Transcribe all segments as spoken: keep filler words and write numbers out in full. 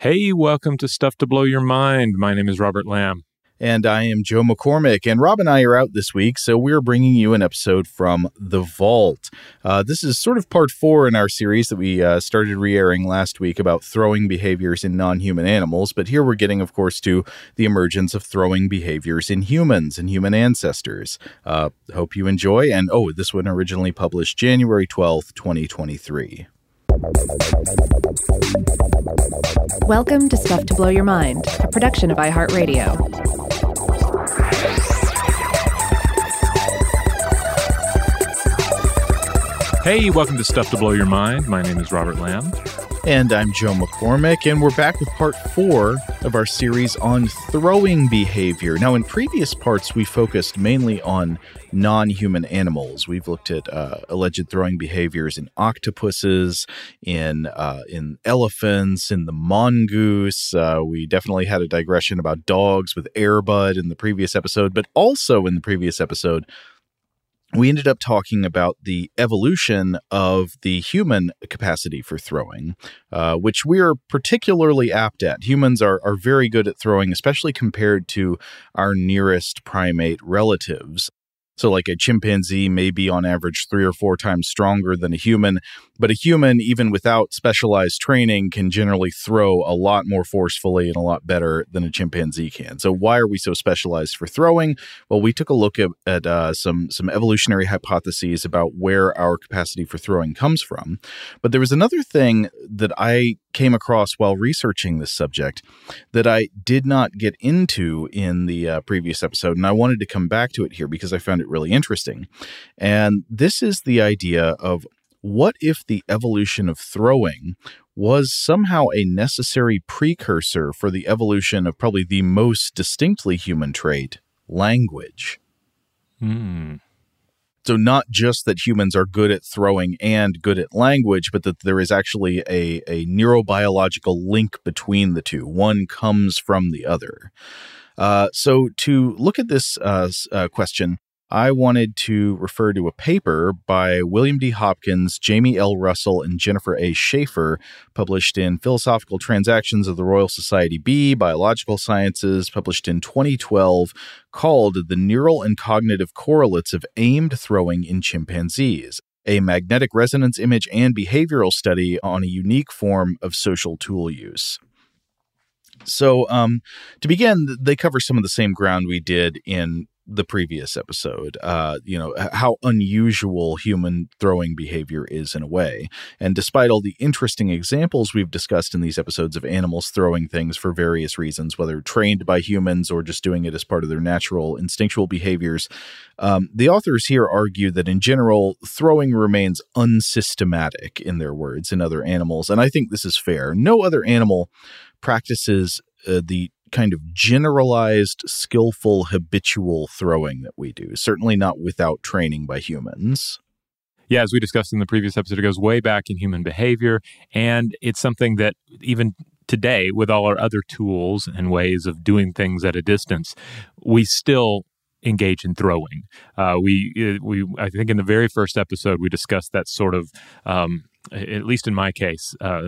Hey, welcome to Stuff to Blow Your Mind. My name is Robert Lamb. And I am Joe McCormick. And Rob and I are out this week, so we're bringing you an episode from The Vault. Uh, this is sort of part four in our series that we uh, started re-airing last week about throwing behaviors in non-human animals. But here we're getting, of course, to the emergence of throwing behaviors in humans and human ancestors. Uh, hope you enjoy. And, oh, this one originally published January twelfth, twenty twenty-three. Welcome to Stuff to Blow Your Mind, a production of iHeartRadio. Hey, welcome to Stuff to Blow Your Mind. My name is Robert Lamb. And I'm Joe McCormick, and we're back with part four of our series on throwing behavior. Now, in previous parts, we focused mainly on non-human animals. We've looked at uh, alleged throwing behaviors in octopuses, in uh, in elephants, in the mongoose. Uh, we definitely had a digression about dogs with Air Bud in the previous episode, but also in the previous episode, we ended up talking about the evolution of the human capacity for throwing, uh, which we are particularly apt at. Humans are are very good at throwing, especially compared to our nearest primate relatives. So like a chimpanzee may be on average three or four times stronger than a human, but a human, even without specialized training, can generally throw a lot more forcefully and a lot better than a chimpanzee can. So why are we so specialized for throwing? Well, we took a look at, at uh, some, some evolutionary hypotheses about where our capacity for throwing comes from. But there was another thing that I came across while researching this subject that I did not get into in the uh, previous episode, and I wanted to come back to it here because I found it really interesting. And this is the idea of what if the evolution of throwing was somehow a necessary precursor for the evolution of probably the most distinctly human trait, language. Hmm. So not just that humans are good at throwing and good at language, but that there is actually a, a neurobiological link between the two. One comes from the other. Uh, so to look at this uh, uh, question, I wanted to refer to a paper by William D. Hopkins, Jamie L. Russell, and Jennifer A. Schaefer, published in Philosophical Transactions of the Royal Society B, Biological Sciences, published in twenty twelve, called The Neural and Cognitive Correlates of Aimed Throwing in Chimpanzees, a Magnetic Resonance Image and Behavioral Study on a Unique Form of Social Tool Use. So, um, to begin, they cover some of the same ground we did in the previous episode, uh, you know, how unusual human throwing behavior is in a way. And despite all the interesting examples we've discussed in these episodes of animals throwing things for various reasons, whether trained by humans or just doing it as part of their natural instinctual behaviors, um, the authors here argue that in general, throwing remains unsystematic, in their words, in other animals. And I think this is fair. No other animal practices Uh, the kind of generalized, skillful, habitual throwing that we do, certainly not without training by humans. Yeah, as we discussed in the previous episode, it goes way back in human behavior, and it's something that even today, with all our other tools and ways of doing things at a distance, we still engage in throwing. Uh, we, we, I think in the very first episode, we discussed that sort of, um, at least in my case, uh,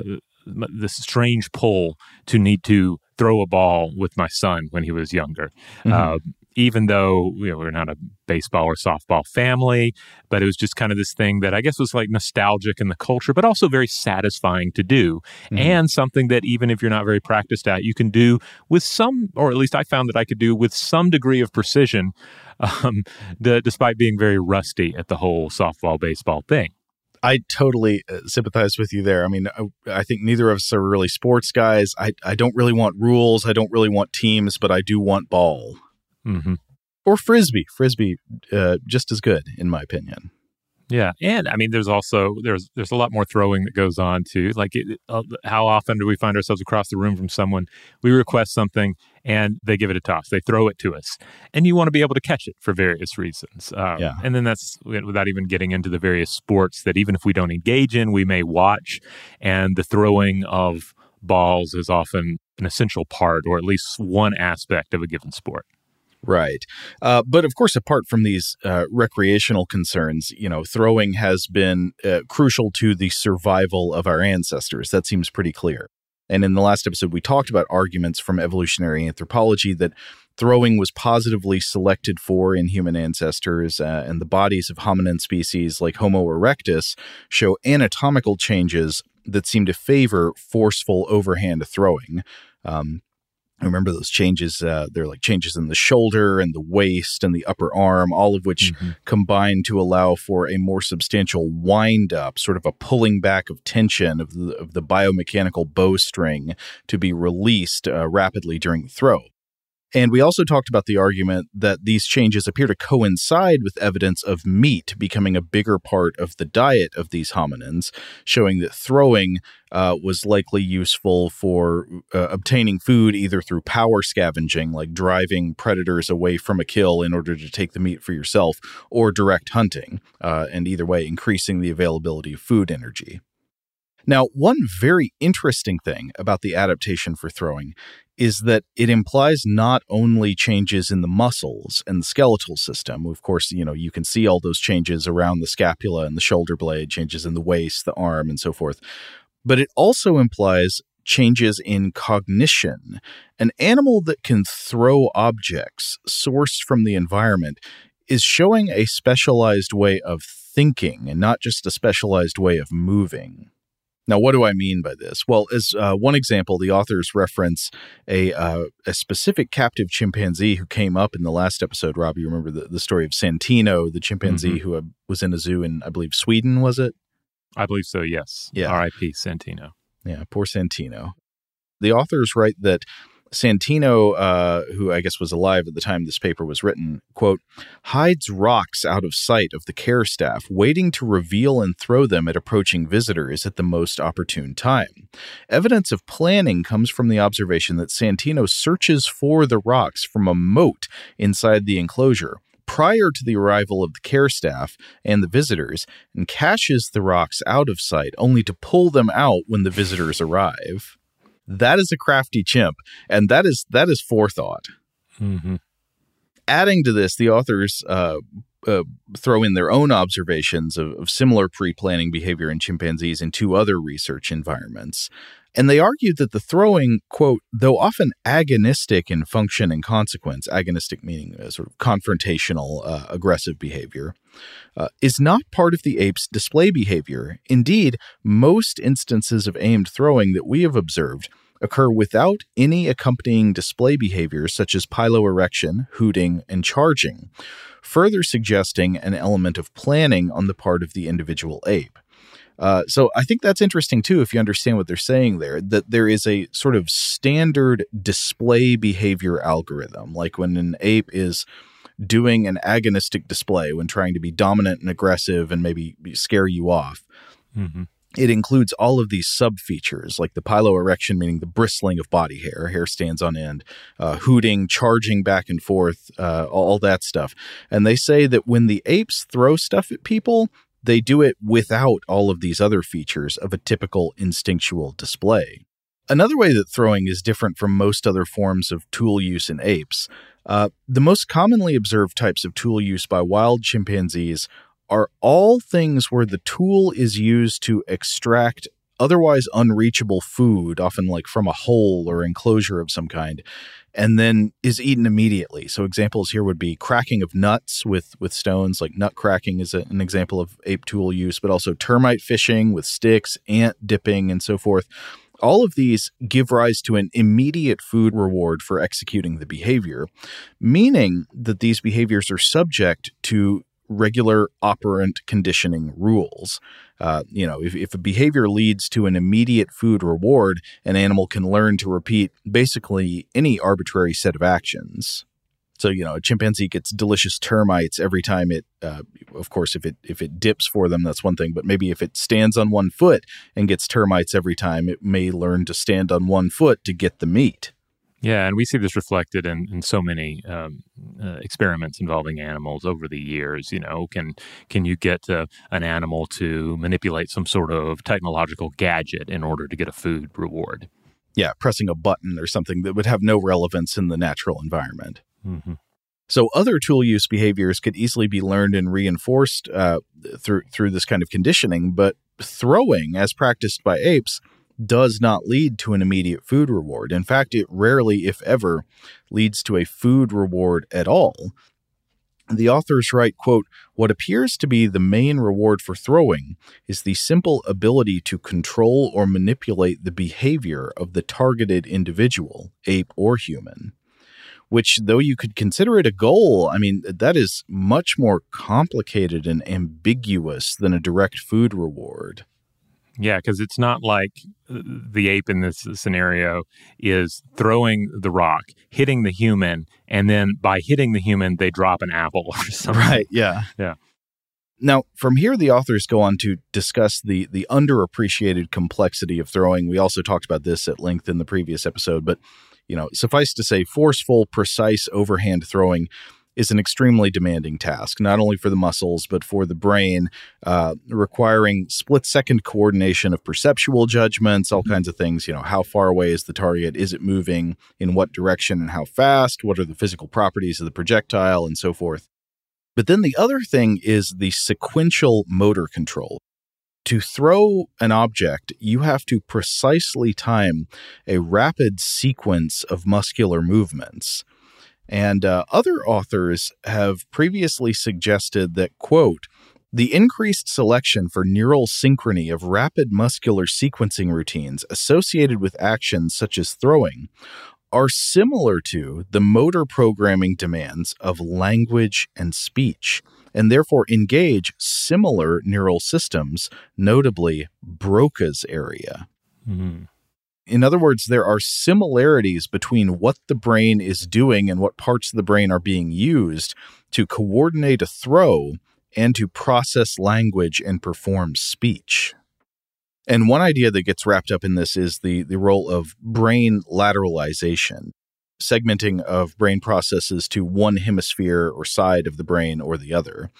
the strange pull to need to throw a ball with my son when he was younger. Mm-hmm. Uh, even though, you know, we're not a baseball or softball family, but it was just kind of this thing that I guess was like nostalgic in the culture, but also very satisfying to do, mm-hmm. and something that even if you're not very practiced at, you can do with some, or at least I found that I could do with some degree of precision, um, the, despite being very rusty at the whole softball, baseball thing. I totally sympathize with you there. I mean, I, I think neither of us are really sports guys. I, I don't really want rules. I don't really want teams, but I do want ball. Mm-hmm. Or Frisbee. Frisbee, uh, just as good, in my opinion. Yeah. And I mean, there's also, there's there's a lot more throwing that goes on too. Like it, uh, how often do we find ourselves across the room from someone, we request something and they give it a toss. They throw it to us. And you want to be able to catch it for various reasons. Um, yeah. And then that's without even getting into the various sports that even if we don't engage in, we may watch. And the throwing of balls is often an essential part or at least one aspect of a given sport. Right. Uh, but of course, apart from these uh, recreational concerns, you know, throwing has been uh, crucial to the survival of our ancestors. That seems pretty clear. And in the last episode, we talked about arguments from evolutionary anthropology that throwing was positively selected for in human ancestors, uh, and the bodies of hominin species like Homo erectus show anatomical changes that seem to favor forceful overhand throwing. Um I remember those changes, uh, they're like changes in the shoulder and the waist and the upper arm, all of which mm-hmm. combine to allow for a more substantial wind up, sort of a pulling back of tension of the, of the biomechanical bowstring to be released uh, rapidly during the throw. And we also talked about the argument that these changes appear to coincide with evidence of meat becoming a bigger part of the diet of these hominins, showing that throwing uh, was likely useful for uh, obtaining food either through power scavenging, like driving predators away from a kill in order to take the meat for yourself, or direct hunting, uh, and either way increasing the availability of food energy. Now, one very interesting thing about the adaptation for throwing is that it implies not only changes in the muscles and the skeletal system. Of course, you know, you can see all those changes around the scapula and the shoulder blade, changes in the waist, the arm, and so forth. But it also implies changes in cognition. An animal that can throw objects sourced from the environment is showing a specialized way of thinking and not just a specialized way of moving. Now, what do I mean by this? Well, as uh, one example, the authors reference a uh, a specific captive chimpanzee who came up in the last episode. Rob, you remember the, the story of Santino, the chimpanzee mm-hmm. who uh, was in a zoo in, I believe, Sweden, was it? I believe so, yes. Yeah. R I P Santino. Yeah, poor Santino. The authors write that Santino, uh, who I guess was alive at the time this paper was written, quote, hides rocks out of sight of the care staff, waiting to reveal and throw them at approaching visitors at the most opportune time. Evidence of planning comes from the observation that Santino searches for the rocks from a moat inside the enclosure prior to the arrival of the care staff and the visitors, and caches the rocks out of sight only to pull them out when the visitors arrive. That is a crafty chimp, and that is that is forethought. Mm-hmm. Adding to this, the authors uh, uh, throw in their own observations of, of similar pre-planning behavior in chimpanzees in two other research environments. And they argued that the throwing, quote, though often agonistic in function and consequence, agonistic meaning uh, sort of confrontational, uh, aggressive behavior, uh, is not part of the ape's display behavior. Indeed, most instances of aimed throwing that we have observed occur without any accompanying display behavior such as piloerection, hooting, and charging, further suggesting an element of planning on the part of the individual ape. Uh, so I think that's interesting, too, if you understand what they're saying there, that there is a sort of standard display behavior algorithm, like when an ape is doing an agonistic display when trying to be dominant and aggressive and maybe scare you off. Mm-hmm. It includes all of these sub-features, like the piloerection, meaning the bristling of body hair, hair stands on end, uh, hooting, charging back and forth, uh, all that stuff. And they say that when the apes throw stuff at people, they do it without all of these other features of a typical instinctual display. Another way that throwing is different from most other forms of tool use in apes, uh, the most commonly observed types of tool use by wild chimpanzees are all things where the tool is used to extract otherwise unreachable food, often like from a hole or enclosure of some kind, and then is eaten immediately. So examples here would be cracking of nuts with, with stones, like nut cracking is a, an example of ape tool use, but also termite fishing with sticks, ant dipping, and so forth. All of these give rise to an immediate food reward for executing the behavior, meaning that these behaviors are subject to regular operant conditioning rules. Uh, you know, if, if a behavior leads to an immediate food reward, an animal can learn to repeat basically any arbitrary set of actions. So, you know, a chimpanzee gets delicious termites every time it, uh, of course, if it if it dips for them, that's one thing. But maybe if it stands on one foot and gets termites every time, it may learn to stand on one foot to get the meat. Yeah, and we see this reflected in, in so many um, uh, experiments involving animals over the years. You know, can can you get uh, an animal to manipulate some sort of technological gadget in order to get a food reward? Yeah, pressing a button or something that would have no relevance in the natural environment. Mm-hmm. So other tool use behaviors could easily be learned and reinforced uh, through through this kind of conditioning, but throwing, as practiced by apes, does not lead to an immediate food reward. In fact, it rarely, if ever, leads to a food reward at all. The authors write, quote, "What appears to be the main reward for throwing is the simple ability to control or manipulate the behavior of the targeted individual, ape or human." Which, though you could consider it a goal, I mean, that is much more complicated and ambiguous than a direct food reward. Yeah, because it's not like the ape in this scenario is throwing the rock, hitting the human, and then by hitting the human, they drop an apple or something. Right, yeah. Yeah. Now, from here, the authors go on to discuss the the underappreciated complexity of throwing. We also talked about this at length in the previous episode, but you know, suffice to say, forceful, precise overhand throwing is an extremely demanding task, not only for the muscles, but for the brain, uh, requiring split-second coordination of perceptual judgments, all kinds of things. You know, how far away is the target? Is it moving? In what direction and how fast? What are the physical properties of the projectile and so forth? But then the other thing is the sequential motor control. To throw an object, you have to precisely time a rapid sequence of muscular movements. And uh, other authors have previously suggested that, quote, "The increased selection for neural synchrony of rapid muscular sequencing routines associated with actions such as throwing are similar to the motor programming demands of language and speech, and therefore engage similar neural systems, notably Broca's area." Mm-hmm. In other words, there are similarities between what the brain is doing and what parts of the brain are being used to coordinate a throw and to process language and perform speech. And one idea that gets wrapped up in this is the, the role of brain lateralization, segmenting of brain processes to one hemisphere or side of the brain or the other.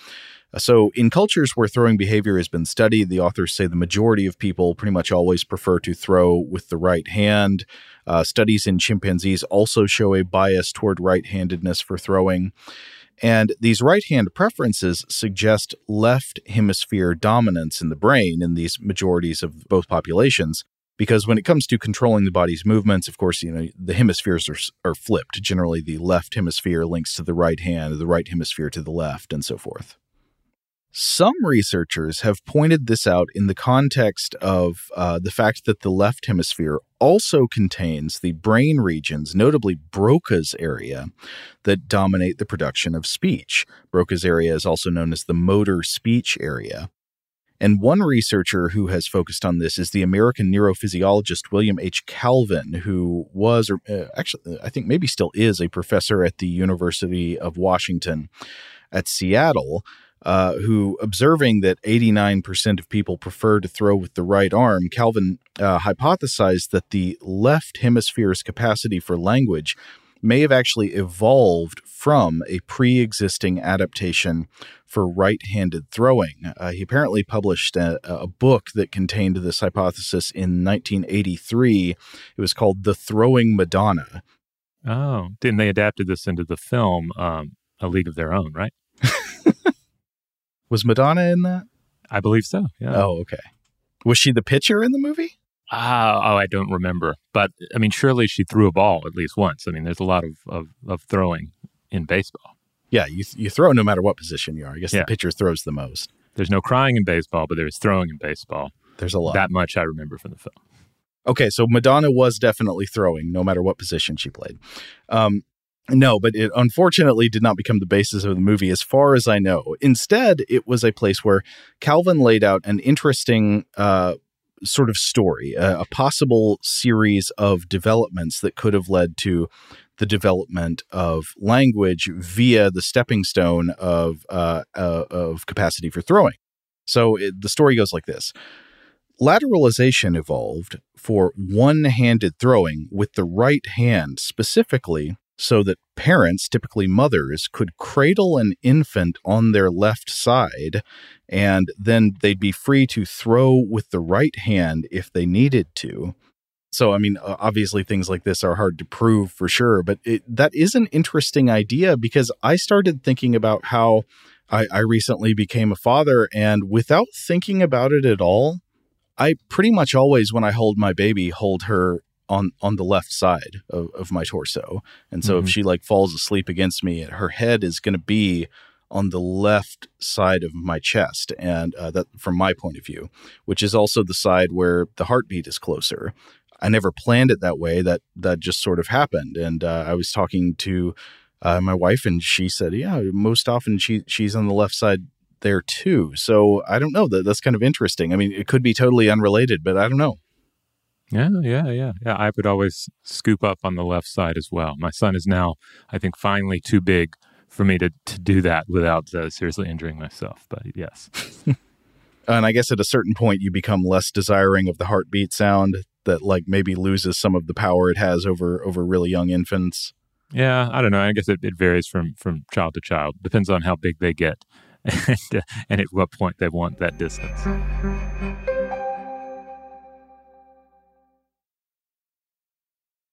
So in cultures where throwing behavior has been studied, the authors say the majority of people pretty much always prefer to throw with the right hand. Uh, studies in chimpanzees also show a bias toward right-handedness for throwing. And these right-hand preferences suggest left hemisphere dominance in the brain in these majorities of both populations, because when it comes to controlling the body's movements, of course, you know, the hemispheres are, are flipped. Generally, the left hemisphere links to the right hand, the right hemisphere to the left, and so forth. Some researchers have pointed this out in the context of uh, the fact that the left hemisphere also contains the brain regions, notably Broca's area, that dominate the production of speech. Broca's area is also known as the motor speech area. And one researcher who has focused on this is the American neurophysiologist William H. Calvin, who was, or uh, actually, I think maybe still is, a professor at the University of Washington at Seattle. uh, who, observing that eighty-nine percent of people prefer to throw with the right arm, Calvin uh, hypothesized that the left hemisphere's capacity for language may have actually evolved from a pre-existing adaptation for right-handed throwing. Uh, he apparently published a, a book that contained this hypothesis in nineteen eighty-three. It was called The Throwing Madonna. Oh, then they adapted this into the film, um, A League of Their Own, right? Was Madonna in that? I believe so, yeah. Oh, okay. Was she the pitcher in the movie? Uh, oh, I don't remember. But, I mean, surely she threw a ball at least once. I mean, there's a lot of, of, of throwing in baseball. Yeah, you you throw no matter what position you are. I guess yeah. The pitcher throws the most. There's no crying in baseball, but there's throwing in baseball. There's a lot. That much I remember from the film. Okay, so Madonna was definitely throwing no matter what position she played. Um, no, but it unfortunately did not become the basis of the movie as far as I know. Instead, it was a place where Calvin laid out an interesting uh sort of story, a, a possible series of developments that could have led to the development of language via the stepping stone of uh, uh, of capacity for throwing. So it, the story goes like this. Lateralization evolved for one-handed throwing with the right hand specifically so that parents, typically mothers, could cradle an infant on their left side, and then they'd be free to throw with the right hand if they needed to. So, I mean, obviously things like this are hard to prove for sure, but it, that is an interesting idea because I started thinking about how I, I recently became a father, and without thinking about it at all, I pretty much always, when I hold my baby, hold her on, on the left side of, of my torso. And so mm-hmm. if she like falls asleep against me, her head is going to be on the left side of my chest. And uh, that from my point of view, which is also the side where the heartbeat is closer. I never planned it that way. That that just sort of happened. And uh, I was talking to uh, my wife, and she said, yeah, most often she she's on the left side there too. So I don't know. That that's kind of interesting. I mean, it could be totally unrelated, but I don't know. Yeah, yeah, yeah, yeah. I would always scoop up on the left side as well. My son is now, I think, finally too big for me to to do that without uh, seriously injuring myself. But yes. And I guess at a certain point, you become less desiring of the heartbeat sound. That like maybe loses some of the power it has over over really young infants. Yeah, I don't know. I guess it, it varies from from child to child. Depends on how big they get and, uh, and at what point they want that distance.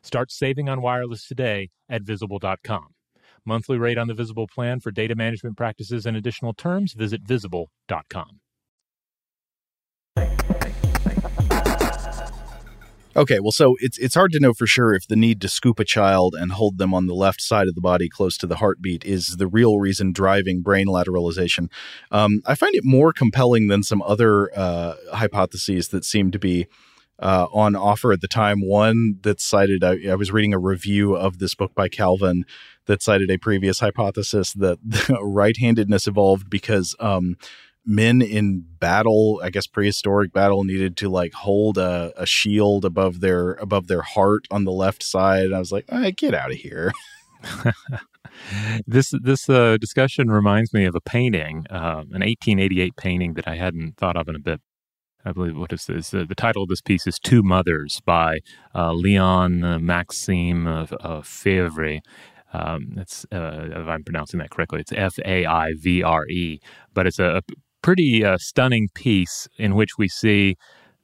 Start saving on wireless today at visible dot com. Monthly rate on the Visible plan for data management practices and additional terms, visit visible dot com. Okay, well, so it's it's hard to know for sure if the need to scoop a child and hold them on the left side of the body close to the heartbeat is the real reason driving brain lateralization. Um, I find it more compelling than some other uh, hypotheses that seem to be uh, on offer at the time. One that cited, I, I was reading a review of this book by Calvin that cited a previous hypothesis that the right-handedness evolved because um, men in battle, I guess prehistoric battle, needed to like hold a, a shield above their above their heart on the left side. And I was like, all right, get out of here. This this uh, discussion reminds me of a painting, um, an eighteen eighty-eight painting that I hadn't thought of in a bit. I believe what is this? Uh, the title of this piece is Two Mothers by uh, Leon uh, Maxime of, of Favre. Um, it's uh, if I'm pronouncing that correctly, it's F A I V R E, but it's a, a pretty uh, stunning piece in which we see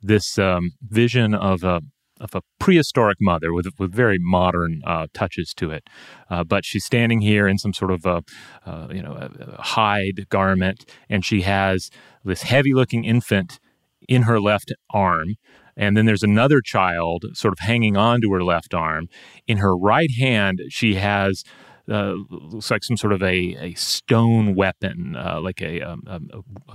this um, vision of a of a prehistoric mother with with very modern uh, touches to it, uh, but she's standing here in some sort of a, uh, you know a, a hide garment, and she has this heavy looking infant in her left arm, and then there's another child sort of hanging on to her left arm. In her right hand, she has. Uh, looks like some sort of a, a stone weapon, uh, like a, um, a,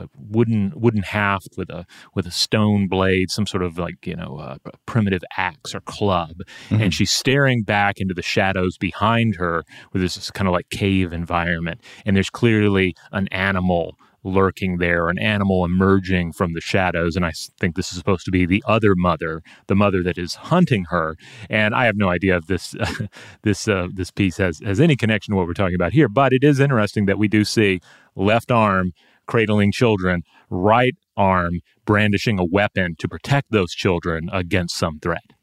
a wooden wooden haft with a with a stone blade, some sort of like you know a, a primitive axe or club. Mm-hmm. And she's staring back into the shadows behind her, where there's this kind of like cave environment, and there's clearly an animal lurking there, an animal emerging from the shadows. And I think this is supposed to be the other mother, the mother that is hunting her. And I have no idea if this uh, this uh, this piece has, has any connection to what we're talking about here, but it is interesting that we do see left arm cradling children, right arm brandishing a weapon to protect those children against some threat.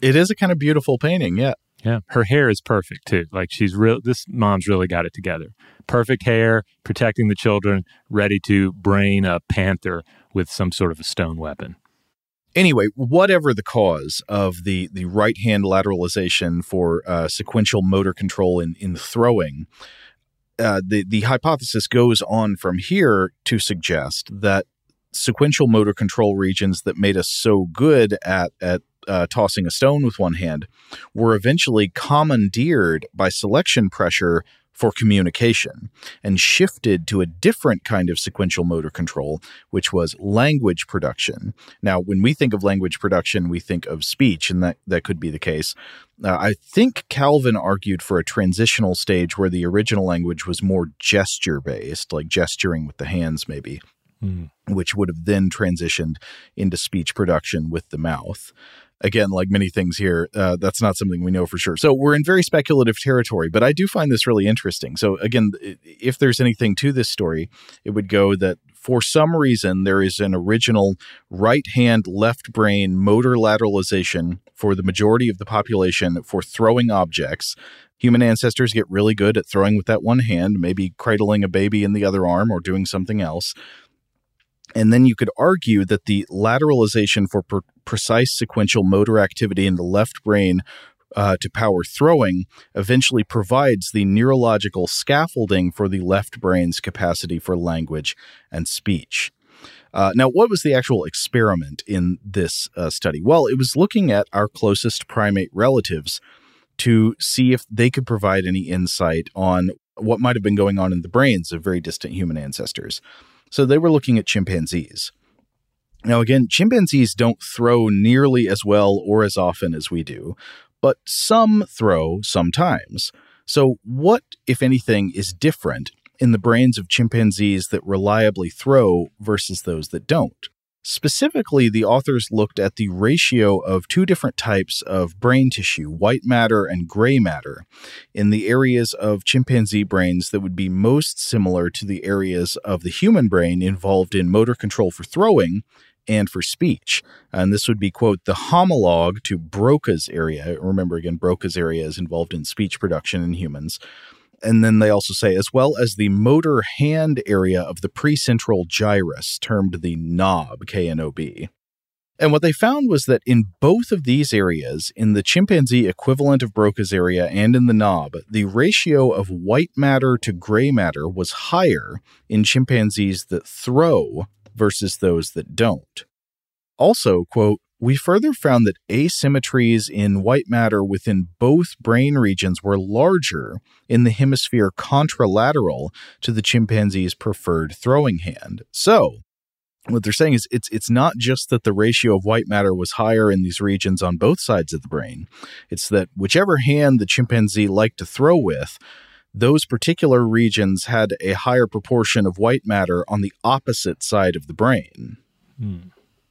It is a kind of beautiful painting, yeah. Yeah, her hair is perfect too. Like she's real. This mom's really got it together. Perfect hair, protecting the children, ready to brain a panther with some sort of a stone weapon. Anyway, whatever the cause of the the right hand lateralization for uh, sequential motor control in in throwing, uh, the the hypothesis goes on from here to suggest that sequential motor control regions that made us so good at at Uh, tossing a stone with one hand were eventually commandeered by selection pressure for communication and shifted to a different kind of sequential motor control, which was language production. Now, when we think of language production, we think of speech, and that, that could be the case. Uh, I think Calvin argued for a transitional stage where the original language was more gesture-based, like gesturing with the hands maybe, mm. which would have then transitioned into speech production with the mouth. Again, like many things here, uh, that's not something we know for sure. So we're in very speculative territory, but I do find this really interesting. So again, if there's anything to this story, it would go that for some reason, there is an original right hand, left brain motor lateralization for the majority of the population for throwing objects. Human ancestors get really good at throwing with that one hand, maybe cradling a baby in the other arm or doing something else. And then you could argue that the lateralization for pr- precise sequential motor activity in the left brain uh, to power throwing eventually provides the neurological scaffolding for the left brain's capacity for language and speech. Uh, now, what was the actual experiment in this uh, study? Well, it was looking at our closest primate relatives to see if they could provide any insight on what might have been going on in the brains of very distant human ancestors. So they were looking at chimpanzees. Now, again, chimpanzees don't throw nearly as well or as often as we do, but some throw sometimes. So what, if anything, is different in the brains of chimpanzees that reliably throw versus those that don't? Specifically, the authors looked at the ratio of two different types of brain tissue, white matter and gray matter, in the areas of chimpanzee brains that would be most similar to the areas of the human brain involved in motor control for throwing and for speech. And this would be, quote, the homologue to Broca's area. Remember, again, Broca's area is involved in speech production in humans. And then they also say, as well as the motor hand area of the precentral gyrus, termed the knob, K N O B. And what they found was that in both of these areas, in the chimpanzee equivalent of Broca's area and in the knob, the ratio of white matter to gray matter was higher in chimpanzees that throw versus those that don't. Also, quote, we further found that asymmetries in white matter within both brain regions were larger in the hemisphere contralateral to the chimpanzee's preferred throwing hand. So what they're saying is it's it's not just that the ratio of white matter was higher in these regions on both sides of the brain. It's that whichever hand the chimpanzee liked to throw with, those particular regions had a higher proportion of white matter on the opposite side of the brain. Hmm.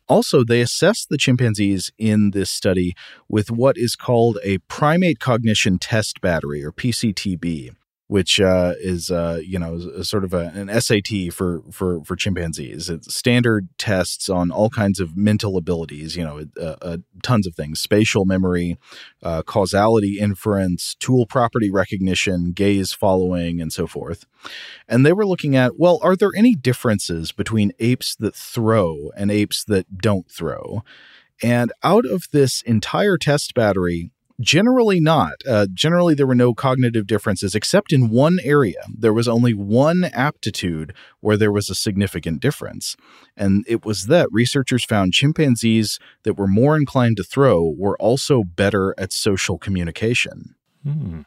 Also, they assessed the chimpanzees in this study with what is called a primate cognition test battery, or P C T B, which uh, is, uh, you know, is sort of a, an S A T for, for, for chimpanzees. It's standard tests on all kinds of mental abilities, you know, uh, uh, tons of things, spatial memory, uh, causality inference, tool property recognition, gaze following, and so forth. And they were looking at, well, are there any differences between apes that throw and apes that don't throw? And out of this entire test battery, generally not. Uh, generally, there were no cognitive differences, except in one area. There was only one aptitude where there was a significant difference. And it was that researchers found chimpanzees that were more inclined to throw were also better at social communication. Hmm.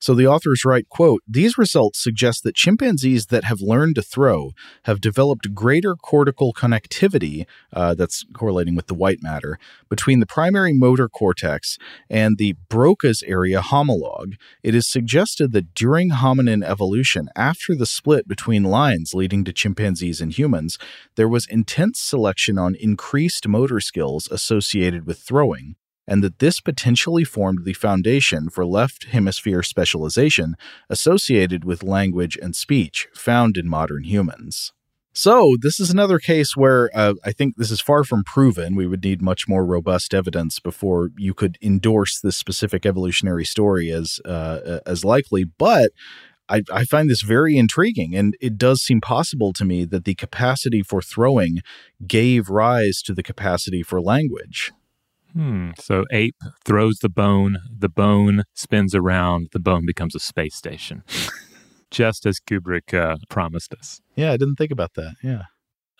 So the authors write, quote, these results suggest that chimpanzees that have learned to throw have developed greater cortical connectivity, uh, that's correlating with the white matter, between the primary motor cortex and the Broca's area homologue. It is suggested that during hominin evolution, after the split between lines leading to chimpanzees and humans, there was intense selection on increased motor skills associated with throwing, and that this potentially formed the foundation for left hemisphere specialization associated with language and speech found in modern humans. So this is another case where uh, I think this is far from proven. We would need much more robust evidence before you could endorse this specific evolutionary story as uh, as likely, but I, I find this very intriguing, and it does seem possible to me that the capacity for throwing gave rise to the capacity for language. Hmm. So ape throws the bone, the bone spins around, the bone becomes a space station, just as Kubrick uh, promised us. Yeah, I didn't think about that. Yeah.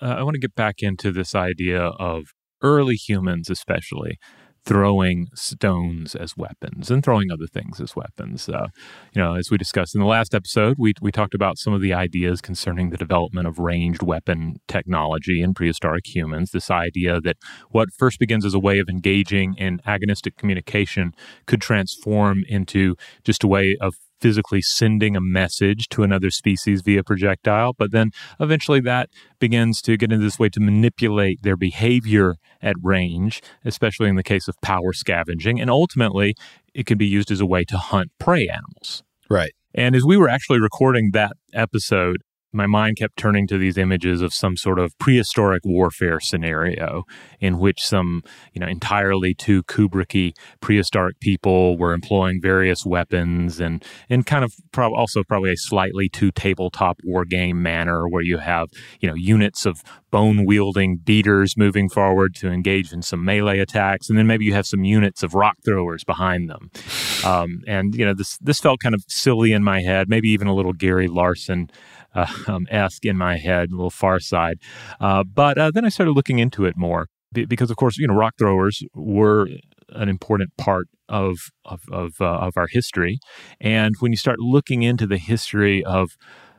Uh, I want to get back into this idea of early humans, especially, throwing stones as weapons and throwing other things as weapons. Uh, you know, as we discussed in the last episode, we we talked about some of the ideas concerning the development of ranged weapon technology in prehistoric humans, this idea that what first begins as a way of engaging in agonistic communication could transform into just a way of physically sending a message to another species via projectile. But then eventually that begins to get into this way to manipulate their behavior at range, especially in the case of power scavenging. And ultimately, it can be used as a way to hunt prey animals. Right. And as we were actually recording that episode, my mind kept turning to these images of some sort of prehistoric warfare scenario in which some, you know, entirely too Kubricky prehistoric people were employing various weapons and in kind of prob- also probably a slightly too tabletop war game manner where you have, you know, units of bone-wielding beaters moving forward to engage in some melee attacks. And then maybe you have some units of rock throwers behind them. Um, and, you know, this this felt kind of silly in my head, maybe even a little Gary Larson-esque uh, um, in my head, a little Far Side. Uh, but uh, then I started looking into it more because, of course, you know, rock throwers were an important part of of of, uh, of our history. And when you start looking into the history of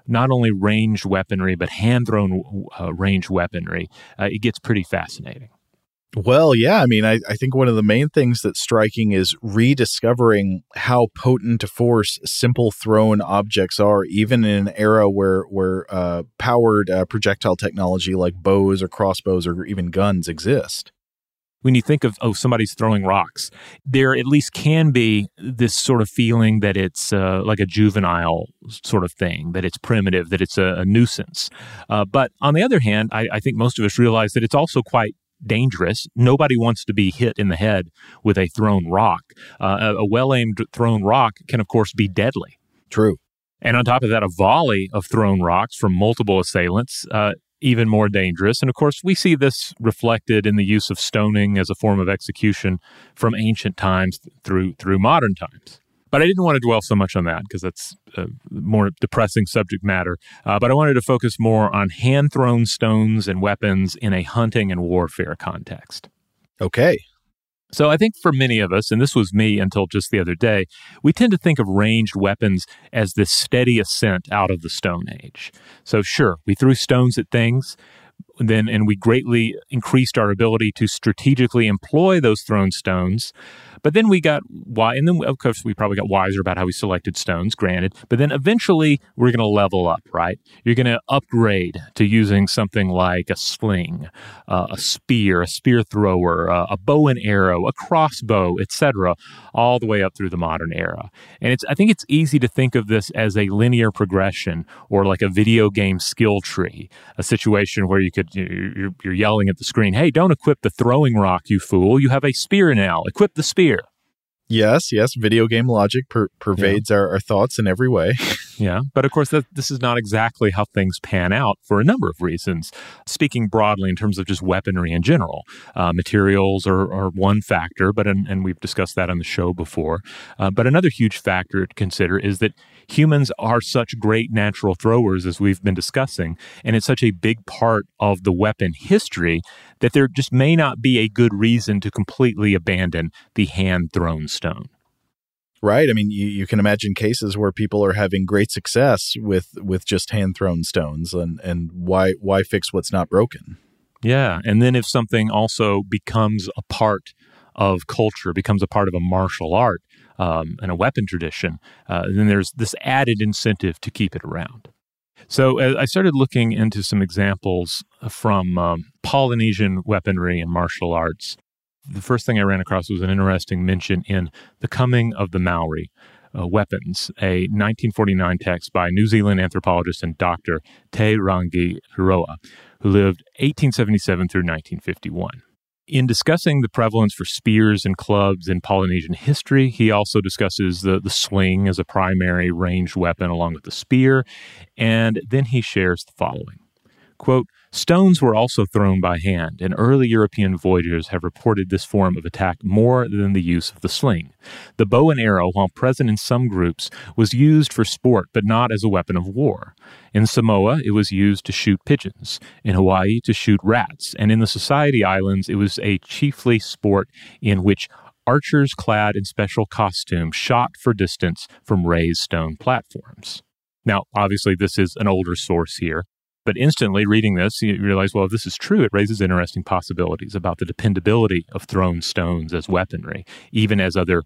not only ranged weaponry, but hand-thrown uh, ranged weaponry, uh, it gets pretty fascinating. Well, yeah. I mean, I, I think one of the main things that's striking is rediscovering how potent a force simple thrown objects are, even in an era where where uh, powered uh, projectile technology like bows or crossbows or even guns exist. When you think of, oh, somebody's throwing rocks, there at least can be this sort of feeling that it's uh, like a juvenile sort of thing, that it's primitive, that it's a, a nuisance. Uh, but on the other hand, I, I think most of us realize that it's also quite dangerous. Nobody wants to be hit in the head with a thrown rock. Uh, a, a well-aimed thrown rock can, of course, be deadly. True. And on top of that, a volley of thrown rocks from multiple assailants uh even more dangerous. And of course, we see this reflected in the use of stoning as a form of execution from ancient times through through modern times. But I didn't want to dwell so much on that because that's a more depressing subject matter. Uh, but I wanted to focus more on hand-thrown stones and weapons in a hunting and warfare context. Okay. So I think for many of us, and this was me until just the other day, we tend to think of ranged weapons as this steady ascent out of the Stone Age. So sure, we threw stones at things, then, and we greatly increased our ability to strategically employ those thrown stones. But then we got wise, and then of course we probably got wiser about how we selected stones, granted. But then eventually we're going to level up, right? You're going to upgrade to using something like a sling, uh, a spear, a spear thrower, uh, a bow and arrow, a crossbow, et cetera, all the way up through the modern era. And it's I think it's easy to think of this as a linear progression or like a video game skill tree, a situation where you could you're, you're yelling at the screen, "Hey, don't equip the throwing rock, you fool! You have a spear now. Equip the spear." Yes, yes. Video game logic per- pervades yeah. our, our thoughts in every way. Yeah. But of course, that, this is not exactly how things pan out for a number of reasons. Speaking broadly in terms of just weaponry in general, uh, materials are, are one factor, but and, and we've discussed that on the show before. Uh, but another huge factor to consider is that humans are such great natural throwers, as we've been discussing, and it's such a big part of the weapon history that there just may not be a good reason to completely abandon the hand-thrown stone. Right. I mean, you, you can imagine cases where people are having great success with, with just hand-thrown stones, and, and why why fix what's not broken? Yeah. And then if something also becomes a part of culture, becomes a part of a martial art um, and a weapon tradition, uh, then there's this added incentive to keep it around. So uh, I started looking into some examples from um, Polynesian weaponry and martial arts. The first thing I ran across was an interesting mention in The Coming of the Maori uh, Weapons, a nineteen forty-nine text by New Zealand anthropologist and doctor Te Rangi Hiroa, who lived eighteen seventy-seven through nineteen fifty-one. In discussing the prevalence for spears and clubs in Polynesian history, he also discusses the, the sling as a primary ranged weapon along with the spear, and then he shares the following. Quote, "Stones were also thrown by hand, and early European voyagers have reported this form of attack more than the use of the sling. The bow and arrow, while present in some groups, was used for sport, but not as a weapon of war. In Samoa, it was used to shoot pigeons, in Hawaii to shoot rats, and in the Society Islands, it was a chiefly sport in which archers clad in special costume shot for distance from raised stone platforms." Now, obviously, this is an older source here. But instantly reading this, you realize, well, if this is true, it raises interesting possibilities about the dependability of thrown stones as weaponry, even as other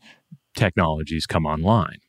technologies come online.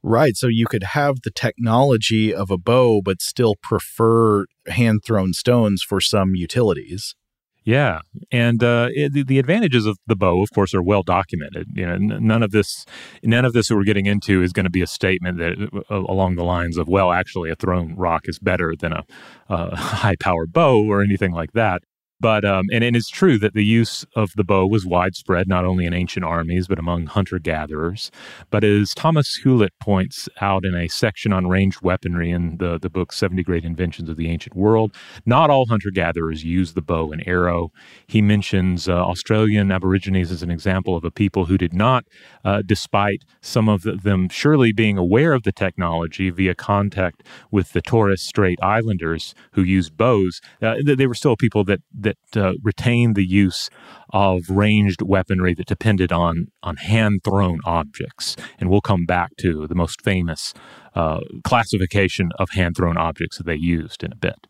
Right. So you could have the technology of a bow, but still prefer hand-thrown stones for some utilities. Yeah. And uh, it, the advantages of the bow, of course, are well documented. You know, n- none of this none of this that we're getting into is going to be a statement that uh, along the lines of, well, actually, a thrown rock is better than a uh, high-powered bow or anything like that. But um, and, and it's true that the use of the bow was widespread, not only in ancient armies, but among hunter-gatherers. But as Thomas Hewlett points out in a section on ranged weaponry in the, the book seventy Great Inventions of the Ancient World, not all hunter-gatherers use the bow and arrow. He mentions uh, Australian Aborigines as an example of a people who did not, uh, despite some of them surely being aware of the technology via contact with the Torres Strait Islanders who used bows. Uh, they were still people that that uh, retained the use of ranged weaponry that depended on on hand-thrown objects. And we'll come back to the most famous uh, classification of hand-thrown objects that they used in a bit.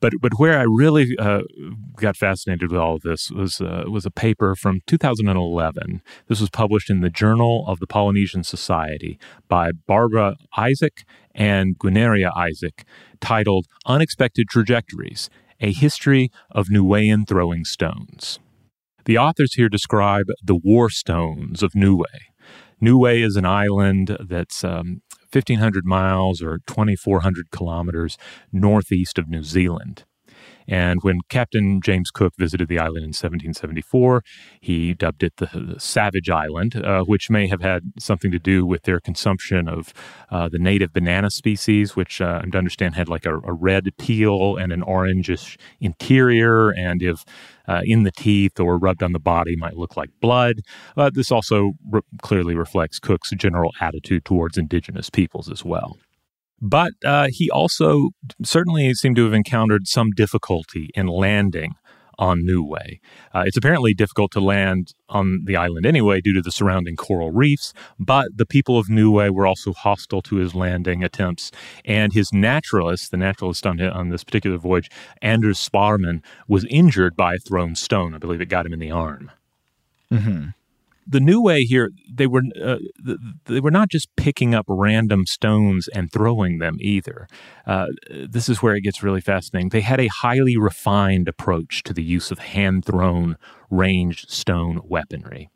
But but where I really uh, got fascinated with all of this was uh, was a paper from two thousand eleven. This was published in the Journal of the Polynesian Society by Barbara Isaac and Guinaria Isaac, titled Unexpected Trajectories, A History of Niuean Throwing Stones. The authors here describe the war stones of Niue. Niue is an island that's um, fifteen hundred miles or twenty-four hundred kilometers northeast of New Zealand. And when Captain James Cook visited the island in seventeen seventy-four, he dubbed it the, the Savage Island, uh, which may have had something to do with their consumption of uh, the native banana species, which uh, I'm to understand had like a, a red peel and an orangish interior, and if uh, in the teeth or rubbed on the body might look like blood. Uh, this also re- clearly reflects Cook's general attitude towards indigenous peoples as well. But uh, he also certainly seemed to have encountered some difficulty in landing on Niue. Uh, it's apparently difficult to land on the island anyway due to the surrounding coral reefs, but the people of Niue were also hostile to his landing attempts. And his naturalist, the naturalist on, on this particular voyage, Anders Sparman, was injured by a thrown stone. I believe it got him in the arm. Mm-hmm. The Niue here, they were uh, they were not just picking up random stones and throwing them either. Uh, this is where it gets really fascinating. They had a highly refined approach to the use of hand-thrown ranged stone weaponry.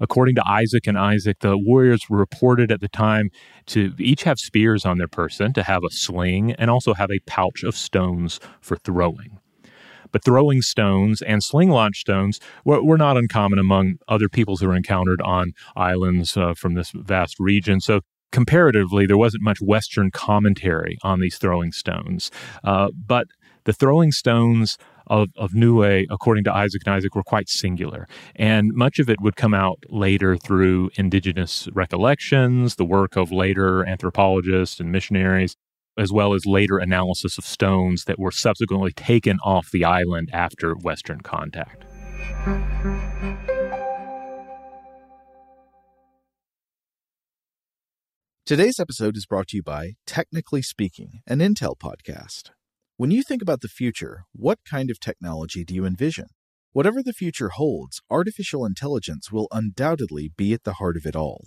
According to Isaac and Isaac, the warriors were reported at the time to each have spears on their person, to have a sling, and also have a pouch of stones for throwing. But throwing stones and sling-launch stones were, were not uncommon among other peoples who were encountered on islands uh, from this vast region. So comparatively, there wasn't much Western commentary on these throwing stones. Uh, but the throwing stones of, of Niue, according to Isaac and Isaac, were quite singular. And much of it would come out later through indigenous recollections, the work of later anthropologists and missionaries, as well as later analysis of stones that were subsequently taken off the island after Western contact. Today's episode is brought to you by Technically Speaking, an Intel podcast. When you think about the future, what kind of technology do you envision? Whatever the future holds, artificial intelligence will undoubtedly be at the heart of it all.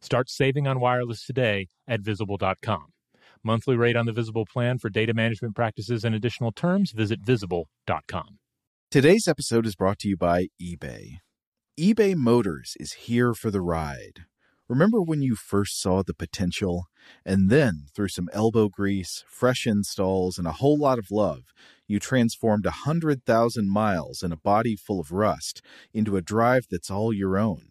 Start saving on wireless today at visible dot com. Monthly rate on the Visible plan for data management practices and additional terms, visit visible dot com. Today's episode is brought to you by eBay. eBay Motors is here for the ride. Remember when you first saw the potential? And then, through some elbow grease, fresh installs, and a whole lot of love, you transformed one hundred thousand miles and a body full of rust into a drive that's all your own.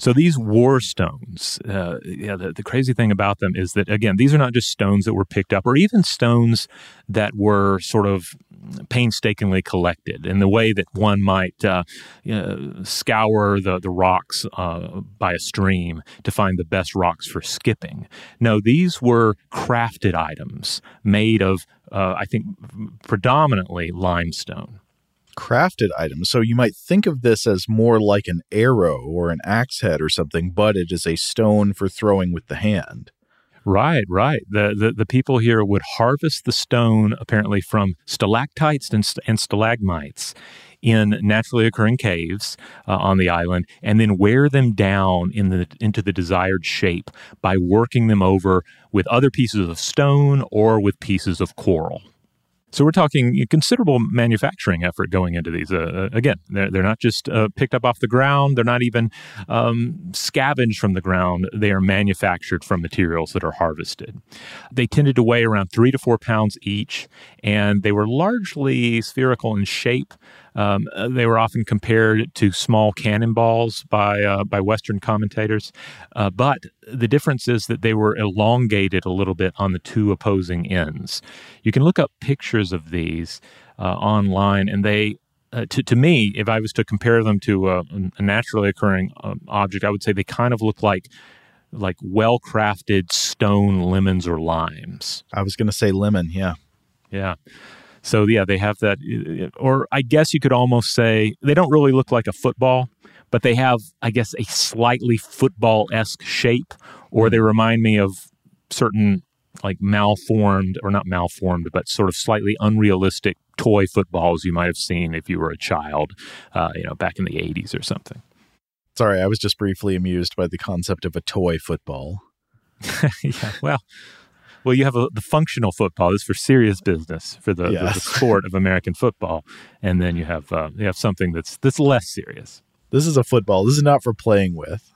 So these war stones, uh, yeah, the, the crazy thing about them is that, again, these are not just stones that were picked up or even stones that were sort of painstakingly collected in the way that one might uh, you know, scour the, the rocks uh, by a stream to find the best rocks for skipping. No, these were crafted items made of, uh, I think, predominantly limestone. Crafted items. So you might think of this as more like an arrow or an axe head or something, but it is a stone for throwing with the hand. Right, right. The, the the people here would harvest the stone apparently from stalactites and, and stalagmites in naturally occurring caves uh, on the island, and then wear them down in the into the desired shape by working them over with other pieces of stone or with pieces of coral. So we're talking considerable manufacturing effort going into these. Uh, again, they're, they're not just uh, picked up off the ground. They're not even um, scavenged from the ground. They are manufactured from materials that are harvested. They tended to weigh around three to four pounds each, and they were largely spherical in shape. Um, they were often compared to small cannonballs by uh, by Western commentators, uh, but the difference is that they were elongated a little bit on the two opposing ends. You can look up pictures of these uh, online, and they, uh, to, to me, if I was to compare them to a, a naturally occurring uh, object, I would say they kind of look like like well-crafted stone lemons or limes. I was going to say lemon, yeah. Yeah. So, yeah, they have that, or I guess you could almost say they don't really look like a football, but they have, I guess, a slightly football-esque shape, or they remind me of certain, like, malformed, or not malformed, but sort of slightly unrealistic toy footballs you might have seen if you were a child, uh, you know, back in the eighties or something. Sorry, I was just briefly amused by the concept of a toy football. Yeah, well... Well, you have a, the functional football. This is for serious business, for the, yes. the, the sport of American football, and then you have uh, you have something that's that's less serious. This is a football. This is not for playing with.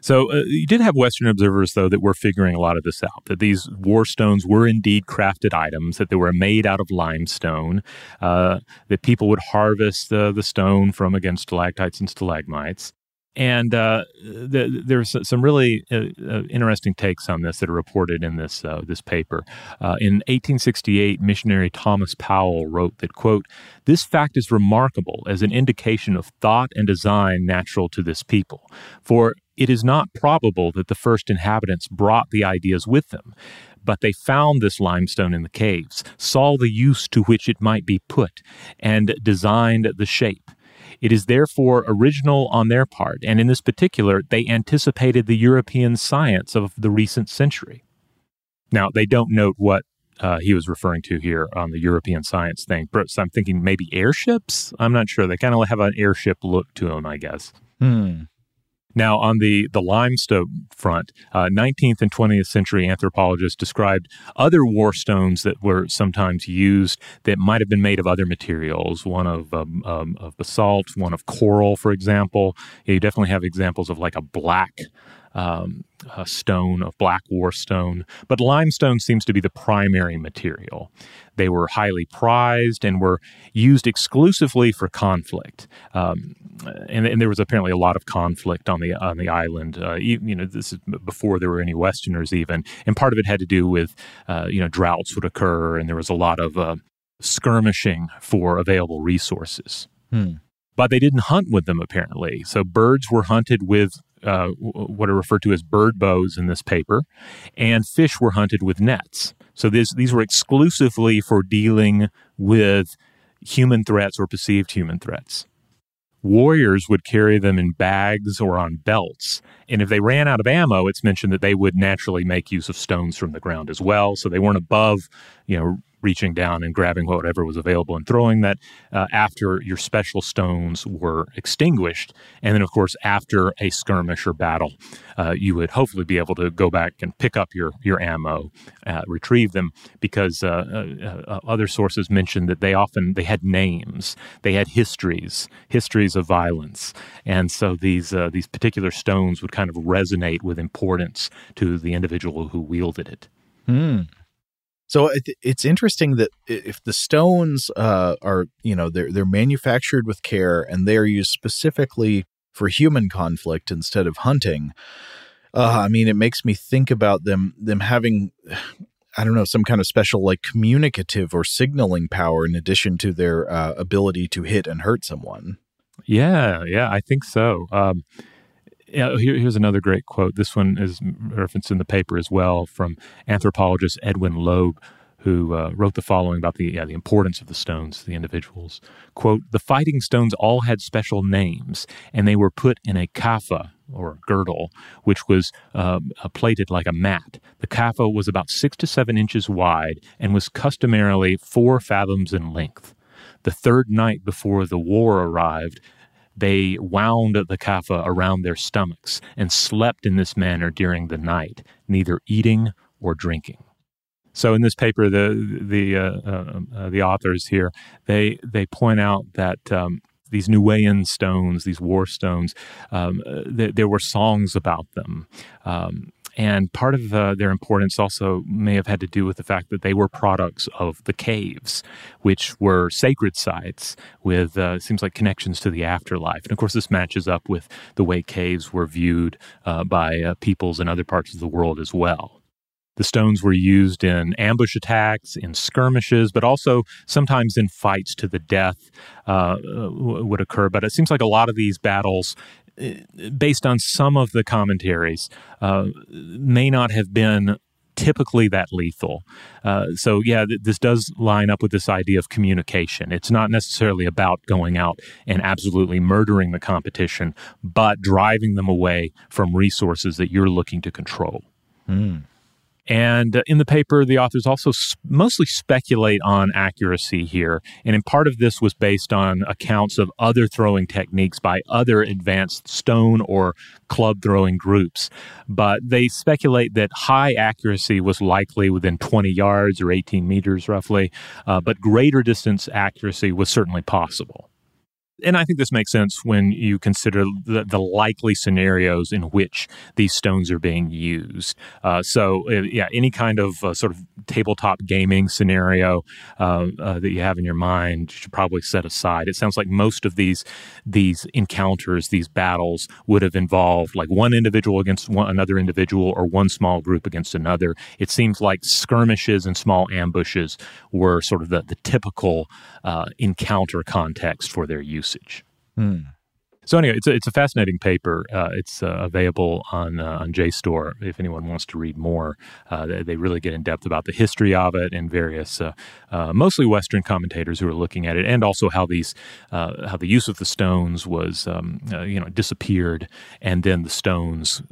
So uh, you did have Western observers, though, that were figuring a lot of this out, that these war stones were indeed crafted items, that they were made out of limestone, uh, that people would harvest uh, the stone from, again, stalactites and stalagmites. And uh, the, there's some really uh, uh, interesting takes on this that are reported in this uh, this paper. Uh, in eighteen sixty-eight, missionary Thomas Powell wrote that, quote, "This fact is remarkable as an indication of thought and design natural to this people, for it is not probable that the first inhabitants brought the ideas with them, but they found this limestone in the caves, saw the use to which it might be put, and designed the shape. It is therefore original on their part, and in this particular, they anticipated the European science of the recent century." Now, they don't note what uh, he was referring to here on the European science thing. So I'm thinking maybe airships? I'm not sure. They kind of have an airship look to them, I guess. Hmm. Now, on the, the limestone front, uh, nineteenth and twentieth century anthropologists described other war stones that were sometimes used that might have been made of other materials, one of, um, um, of basalt, one of coral, for example. You definitely have examples of like a black um, a stone, a black war stone. But limestone seems to be the primary material. They were highly prized and were used exclusively for conflict. Um, and, and there was apparently a lot of conflict on the on the island. Uh, even, you know, this is before there were any Westerners even. And part of it had to do with, uh, you know, droughts would occur and there was a lot of uh, skirmishing for available resources. Hmm. But they didn't hunt with them, apparently. So birds were hunted with Uh, what are referred to as bird bows in this paper, and fish were hunted with nets. So these these were exclusively for dealing with human threats or perceived human threats. Warriors would carry them in bags or on belts, and if they ran out of ammo, it's mentioned that they would naturally make use of stones from the ground as well. So they weren't above, you know, reaching down and grabbing whatever was available and throwing that uh, after your special stones were extinguished. And then, of course, after a skirmish or battle, uh, you would hopefully be able to go back and pick up your, your ammo, uh, retrieve them, because uh, uh, other sources mentioned that they often, they had names, they had histories, histories of violence. And so these, uh, these particular stones would kind of resonate with importance to the individual who wielded it. Hmm. So it's interesting that if the stones uh, are, you know, they're they're manufactured with care and they're used specifically for human conflict instead of hunting. Uh, I mean, it makes me think about them them having, I don't know, some kind of special like communicative or signaling power in addition to their uh, ability to hit and hurt someone. Yeah, yeah, I think so. Um Yeah, here, here's another great quote. This one is referenced in the paper as well from anthropologist Edwin Loeb, who uh, wrote the following about the, yeah, the importance of the stones to the individuals. Quote, "The fighting stones all had special names, and they were put in a kaffa, or a girdle, which was uh, plaited like a mat. The kaffa was about six to seven inches wide and was customarily four fathoms in length. The third night before the war arrived, they wound the kaffa around their stomachs and slept in this manner during the night, neither eating or drinking." So in this paper, the the uh, uh, the authors here, they they point out that um, these Niuean stones, these war stones, um, th- there were songs about them. Um, And part of uh, their importance also may have had to do with the fact that they were products of the caves, which were sacred sites with, uh, it seems like, connections to the afterlife. And, of course, this matches up with the way caves were viewed uh, by uh, peoples in other parts of the world as well. The stones were used in ambush attacks, in skirmishes, but also sometimes in fights to the death uh, would occur. But it seems like a lot of these battles, based on some of the commentaries, uh, may not have been typically that lethal. Uh, so, yeah, th- this does line up with this idea of communication. It's not necessarily about going out and absolutely murdering the competition, but driving them away from resources that you're looking to control. Mm. And uh, in the paper, the authors also s- mostly speculate on accuracy here. And in part of this was based on accounts of other throwing techniques by other advanced stone or club throwing groups. But they speculate that high accuracy was likely within twenty yards or eighteen meters roughly, uh, but greater distance accuracy was certainly possible. And I think this makes sense when you consider the, the likely scenarios in which these stones are being used. Uh, so, uh, yeah, any kind of uh, sort of tabletop gaming scenario uh, uh, that you have in your mind you should probably set aside. It sounds like most of these these encounters, these battles, would have involved like one individual against one, another individual or one small group against another. It seems like skirmishes and small ambushes were sort of the, the typical uh, encounter context for their use. Usage. Hmm. So anyway, it's a, it's a fascinating paper. Uh, it's uh, available on uh, on JSTOR if anyone wants to read more. Uh, they, they really get in depth about the history of it and various, uh, uh, mostly Western commentators who are looking at it, and also how these uh, how the use of the stones was um, uh, you know disappeared, and then the stones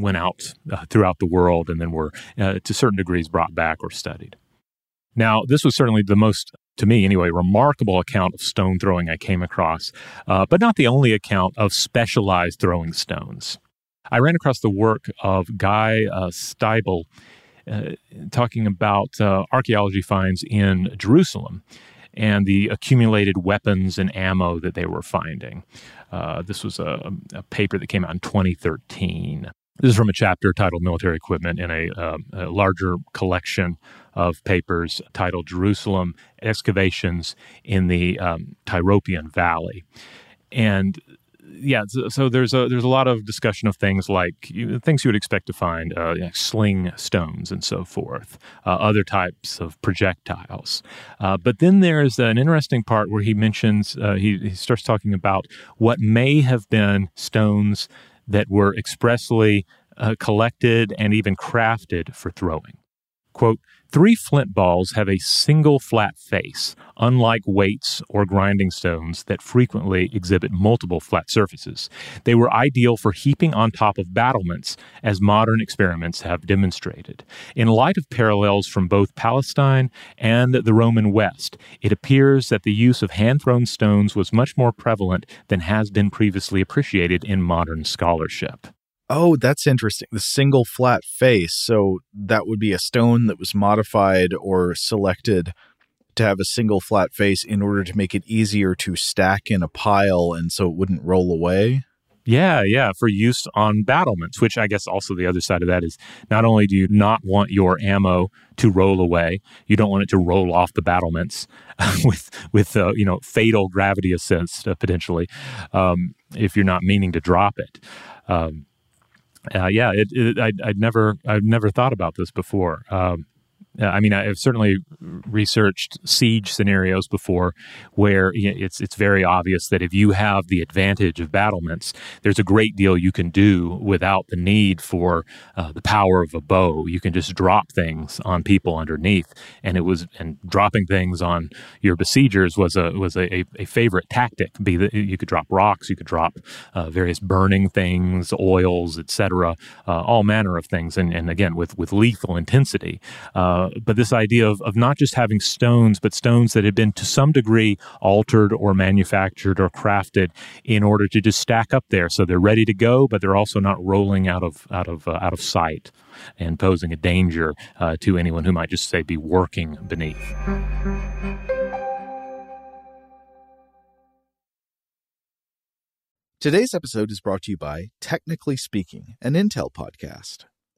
went out uh, throughout the world, and then were uh, to certain degrees brought back or studied. Now, this was certainly the most to me anyway, remarkable account of stone throwing I came across, uh, but not the only account of specialized throwing stones. I ran across the work of Guy uh, Steibel uh, talking about uh, archaeology finds in Jerusalem and the accumulated weapons and ammo that they were finding. Uh, this was a, a paper that came out in twenty thirteen. This is from a chapter titled Military Equipment in a, uh, a larger collection of papers titled Jerusalem Excavations in the um, Tyropian Valley. And yeah, so there's a there's a lot of discussion of things like you, things you would expect to find, uh, you know, sling stones and so forth, uh, other types of projectiles. Uh, but then there's an interesting part where he mentions, uh, he, he starts talking about what may have been stones that were expressly uh, collected and even crafted for throwing. Quote, three flint balls have a single flat face, unlike weights or grinding stones that frequently exhibit multiple flat surfaces. They were ideal for heaping on top of battlements, as modern experiments have demonstrated. In light of parallels from both Palestine and the Roman West, it appears that the use of hand-thrown stones was much more prevalent than has been previously appreciated in modern scholarship. Oh, that's interesting. The single flat face. So that would be a stone that was modified or selected to have a single flat face in order to make it easier to stack in a pile and so it wouldn't roll away? Yeah, yeah, for use on battlements, which I guess also the other side of that is not only do you not want your ammo to roll away, you don't want it to roll off the battlements with, with uh, you know, fatal gravity assist uh, potentially um, if you're not meaning to drop it. Um Uh, yeah, it, it, I'd, I'd never, I've never thought about this before. Um, I mean, I've certainly researched siege scenarios before, where it's it's very obvious that if you have the advantage of battlements, there's a great deal you can do without the need for uh, the power of a bow. You can just drop things on people underneath, and it was and dropping things on your besiegers was a was a, a, a favorite tactic. Be that you could drop rocks, you could drop uh, various burning things, oils, et cetera, uh, all manner of things, and and again with with lethal intensity. Uh, But this idea of, of not just having stones, but stones that had been to some degree altered or manufactured or crafted in order to just stack up there, so they're ready to go, but they're also not rolling out of out of uh, out of sight and posing a danger uh, to anyone who might just say be working beneath. Today's episode is brought to you by Technically Speaking, an Intel podcast.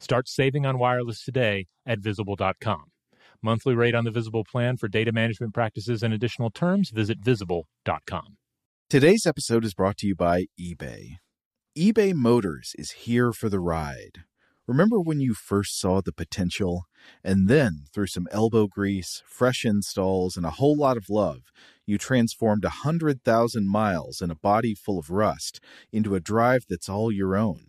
Start saving on wireless today at visible dot com. Monthly rate on the Visible plan. For data management practices and additional terms, visit visible dot com. Today's episode is brought to you by eBay. eBay Motors is here for the ride. Remember when you first saw the potential? And then, through some elbow grease, fresh installs, and a whole lot of love, you transformed one hundred thousand miles and a body full of rust into a drive that's all your own.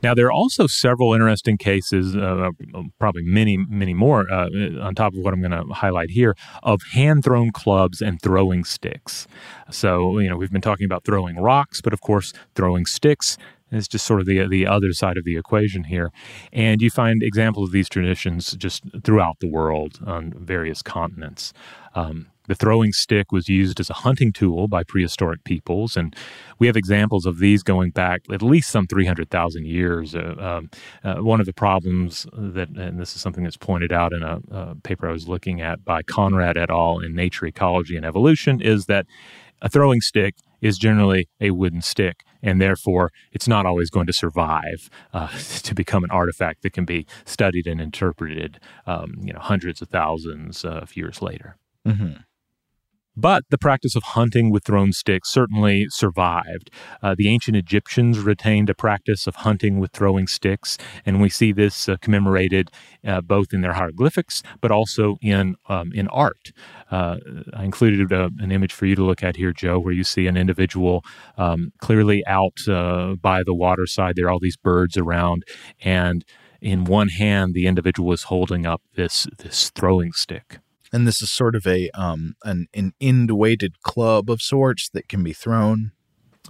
Now, there are also several interesting cases, uh, probably many, many more, uh, on top of what I'm going to highlight here, of hand-thrown clubs and throwing sticks. So, you know, we've been talking about throwing rocks, but of course, throwing sticks. It's just sort of the the other side of the equation here. And you find examples of these traditions just throughout the world on various continents. Um, the throwing stick was used as a hunting tool by prehistoric peoples, and we have examples of these going back at least some three hundred thousand years. Uh, um, uh, one of the problems that, and this is something that's pointed out in a, a paper I was looking at by Conrad et al. In Nature, Ecology, and Evolution, is that a throwing stick is generally a wooden stick, and therefore it's not always going to survive uh, to become an artifact that can be studied and interpreted, um, you know, hundreds of thousands uh, of years later. Mm-hmm. But the practice of hunting with thrown sticks certainly survived. Uh, the ancient Egyptians retained a practice of hunting with throwing sticks, and we see this uh, commemorated uh, both in their hieroglyphics, but also in um, in art. Uh, I included a, an image for you to look at here, Joe, where you see an individual um, clearly out uh, by the waterside. There are all these birds around, and in one hand, the individual is holding up this this throwing stick. And this is sort of a um an, an end-weighted club of sorts that can be thrown.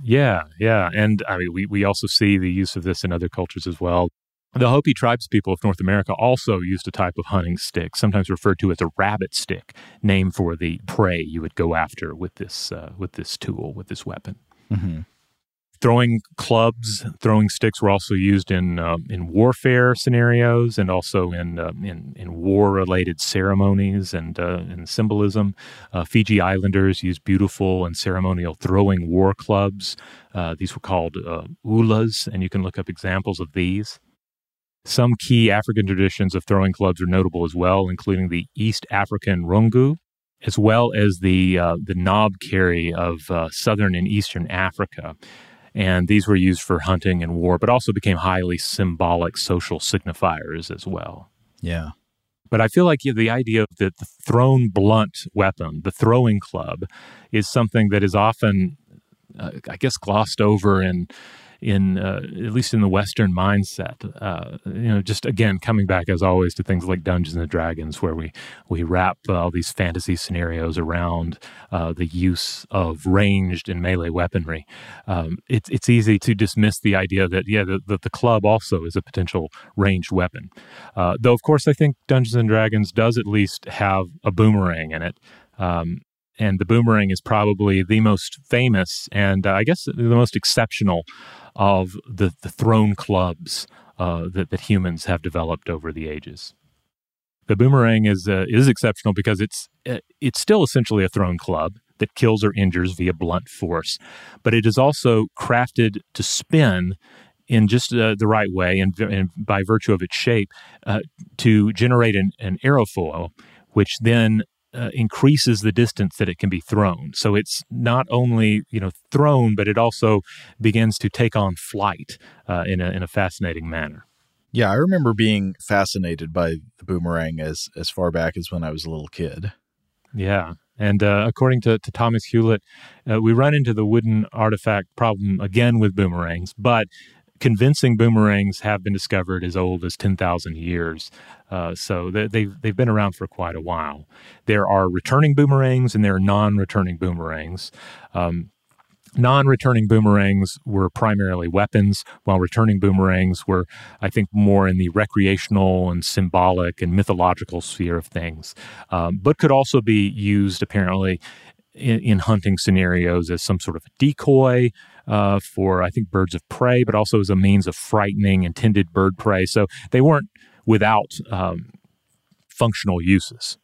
Yeah, yeah. And I mean, we, we also see the use of this in other cultures as well. The Hopi tribes people of North America also used a type of hunting stick, sometimes referred to as a rabbit stick, named for the prey you would go after with this, uh, with this tool, with this weapon. Mm-hmm. Throwing clubs, throwing sticks were also used in um, in warfare scenarios, and also in uh, in, in war-related ceremonies and uh, and symbolism. Uh, Fiji Islanders used beautiful and ceremonial throwing war clubs. Uh, these were called uh, ulas, and you can look up examples of these. Some key African traditions of throwing clubs are notable as well, including the East African rungu, as well as the uh, the knob carry of uh, southern and eastern Africa. And these were used for hunting and war, but also became highly symbolic social signifiers as well. Yeah. But I feel like you know, the idea of the, the thrown blunt weapon, the throwing club, is something that is often, uh, I guess, glossed over in, in uh, at least in the Western mindset. Uh, you know, just again, coming back as always to things like Dungeons and Dragons, where we, we wrap uh, all these fantasy scenarios around uh, the use of ranged and melee weaponry. Um, it's it's easy to dismiss the idea that, yeah, that the, the club also is a potential ranged weapon. Uh, though, of course, I think Dungeons and Dragons does at least have a boomerang in it. Um, and the boomerang is probably the most famous and uh, I guess the most exceptional of the, the thrown clubs uh, that, that humans have developed over the ages. The boomerang is uh, is exceptional because it's it's still essentially a thrown club that kills or injures via blunt force, but it is also crafted to spin in just uh, the right way and, and by virtue of its shape uh, to generate an, an aerofoil, which then Uh, increases the distance that it can be thrown. So it's not only, you know, thrown, but it also begins to take on flight uh, in a in a fascinating manner. Yeah, I remember being fascinated by the boomerang as as far back as when I was a little kid. Yeah, And uh, according to, to Thomas Hewlett, uh, we run into the wooden artifact problem again with boomerangs, but convincing boomerangs have been discovered as old as ten thousand years. Uh, so they, they've, they've been around for quite a while. There are returning boomerangs and there are non-returning boomerangs. Um, non-returning boomerangs were primarily weapons, while returning boomerangs were, I think, more in the recreational and symbolic and mythological sphere of things, um, but could also be used apparently in, in hunting scenarios as some sort of a decoy uh, for, I think, birds of prey, but also as a means of frightening intended bird prey. So they weren't without um, functional uses.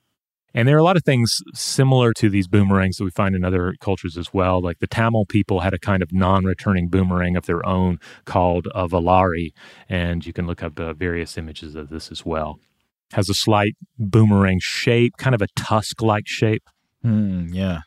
And there are a lot of things similar to these boomerangs that we find in other cultures as well. Like the Tamil people had a kind of non-returning boomerang of their own called a valari. And you can look up uh, various images of this as well. Has a slight boomerang shape, kind of a tusk-like shape. Mm, yeah.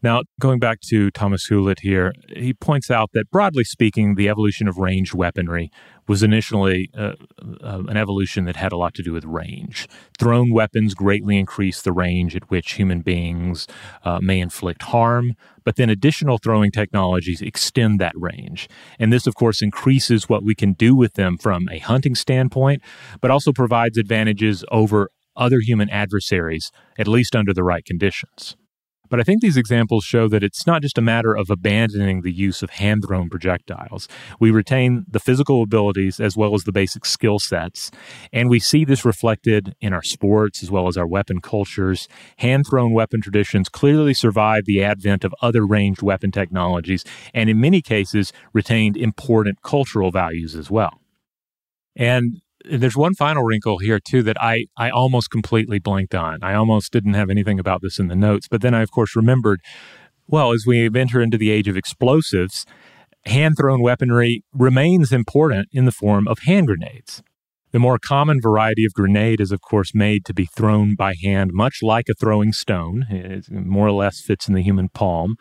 Now, going back to Thomas Hewlett here, he points out that broadly speaking, the evolution of ranged weaponry was initially uh, uh, an evolution that had a lot to do with range. Thrown weapons greatly increase the range at which human beings uh, may inflict harm, but then additional throwing technologies extend that range. And this, of course, increases what we can do with them from a hunting standpoint, but also provides advantages over other human adversaries, at least under the right conditions. But I think these examples show that it's not just a matter of abandoning the use of hand-thrown projectiles. We retain the physical abilities as well as the basic skill sets. And we see this reflected in our sports as well as our weapon cultures. Hand-thrown weapon traditions clearly survived the advent of other ranged weapon technologies and in many cases retained important cultural values as well. And there's one final wrinkle here, too, that I, I almost completely blanked on. I almost didn't have anything about this in the notes. But then I, of course, remembered, well, as we enter into the age of explosives, hand-thrown weaponry remains important in the form of hand grenades. The more common variety of grenade is, of course, made to be thrown by hand, much like a throwing stone. It more or less fits in the human palm.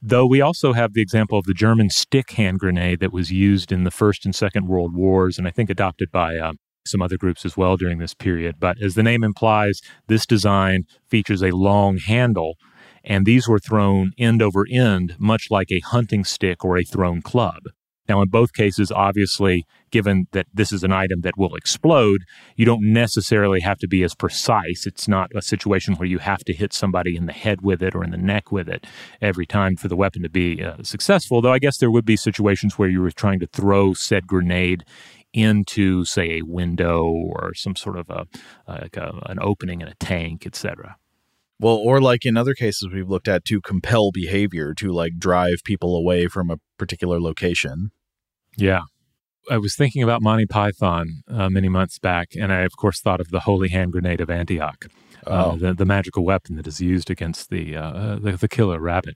Though we also have the example of the German stick hand grenade that was used in the First and Second World Wars, and I think adopted by uh, some other groups as well during this period. But as the name implies, this design features a long handle, and these were thrown end over end, much like a hunting stick or a thrown club. Now, in both cases, obviously, given that this is an item that will explode, you don't necessarily have to be as precise. It's not a situation where you have to hit somebody in the head with it or in the neck with it every time for the weapon to be uh, successful, though I guess there would be situations where you were trying to throw said grenade into, say, a window or some sort of a, like a, an opening in a tank, et cetera. Well, or like in other cases we've looked at, to compel behavior, to like drive people away from a particular location. Yeah. I was thinking about Monty Python uh, many months back, and I, of course, thought of the Holy Hand Grenade of Antioch, oh. uh, the, the magical weapon that is used against the uh, the, the killer rabbit.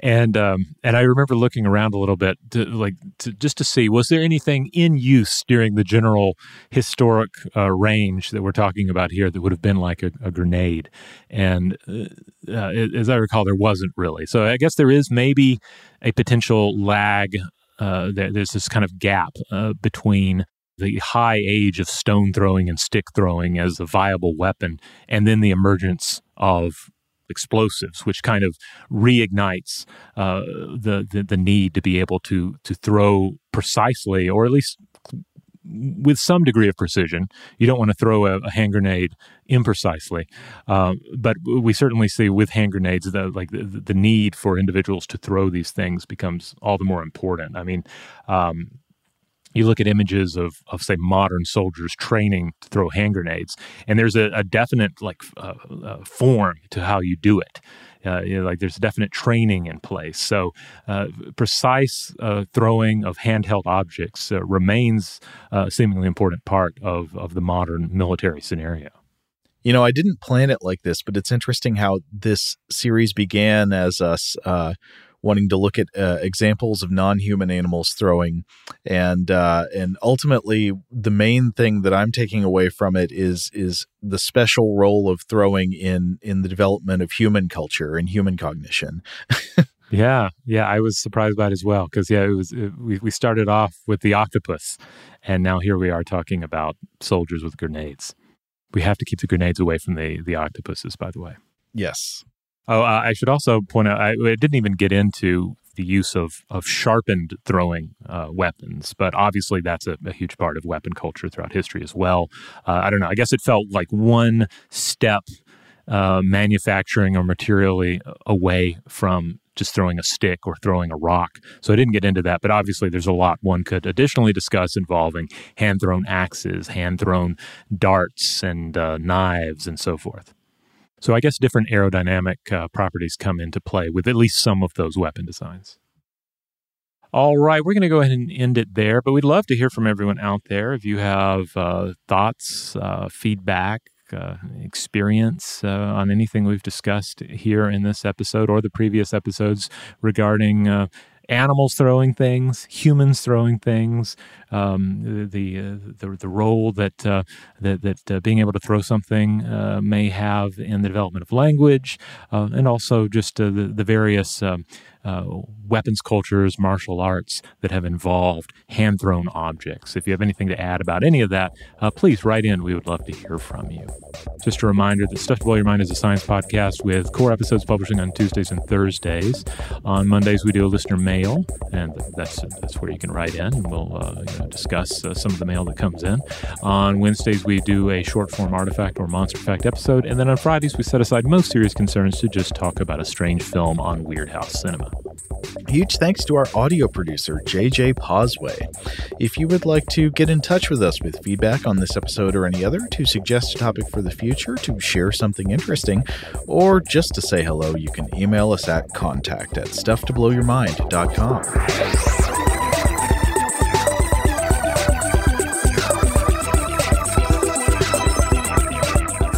And um, and I remember looking around a little bit, to, like to, just to see, was there anything in use during the general historic uh, range that we're talking about here that would have been like a, a grenade? And uh, uh, as I recall, there wasn't really. So I guess there is maybe a potential lag. Uh, there, there's this kind of gap uh, between the high age of stone throwing and stick throwing as a viable weapon, and then the emergence of explosives, which kind of reignites uh, the, the the need to be able to to throw precisely, or at least with some degree of precision. You don't want to throw a, a hand grenade imprecisely, um, but we certainly see with hand grenades the like the, the need for individuals to throw these things becomes all the more important. I mean, um, you look at images of, of say, modern soldiers training to throw hand grenades, and there's a, a definite like uh, uh, form to how you do it. Uh, you know, like there's definite training in place. So uh, precise uh, throwing of handheld objects uh, remains uh, a seemingly important part of, of the modern military scenario. You know, I didn't plan it like this, but it's interesting how this series began as us uh, wanting to look at uh, examples of non-human animals throwing. And uh, and ultimately, the main thing that I'm taking away from it is is the special role of throwing in, in the development of human culture and human cognition. Yeah, yeah, I was surprised by it as well, because yeah, it was it, we we started off with the octopus, and now here we are talking about soldiers with grenades. We have to keep the grenades away from the the octopuses, by the way. Yes. Oh, uh, I should also point out, I, I didn't even get into the use of, of sharpened throwing uh, weapons, but obviously that's a, a huge part of weapon culture throughout history as well. Uh, I don't know. I guess it felt like one step uh, manufacturing or materially away from just throwing a stick or throwing a rock. So I didn't get into that, but obviously there's a lot one could additionally discuss involving hand-thrown axes, hand-thrown darts and uh, knives and so forth. So I guess different aerodynamic uh, properties come into play with at least some of those weapon designs. All right, we're going to go ahead and end it there, but we'd love to hear from everyone out there. If you have uh, thoughts, uh, feedback, Uh, experience uh, on anything we've discussed here in this episode or the previous episodes regarding uh, animals throwing things, humans throwing things, um, the, uh, the the role that uh, that, that uh, being able to throw something uh, may have in the development of language, uh, and also just uh, the, the various um, uh, weapons cultures, martial arts that have involved hand-thrown objects. If you have anything to add about any of that, uh, please write in. We would love to hear from you. Just a reminder that Stuff to Blow Your Mind is a science podcast with core episodes publishing on Tuesdays and Thursdays. On Mondays, we do a listener mail, and that's that's where you can write in, and we'll uh, you know, discuss uh, some of the mail that comes in. On Wednesdays, we do a short-form artifact or monster fact episode, and then on Fridays, we set aside most serious concerns to just talk about a strange film on Weird House Cinema. Huge thanks to our audio producer, J J Posway. If you would like to get in touch with us with feedback on this episode or any other, to suggest a topic for the future, to share something interesting, or just to say hello, you can email us at contact at stuff to blow your mind dot com.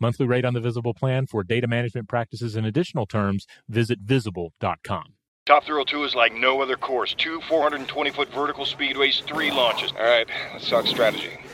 Monthly rate on the Visible plan for data management practices and additional terms, visit visible dot com. Top Thrill two is like no other course. Two four hundred twenty foot vertical speedways, three launches. All right, let's talk strategy.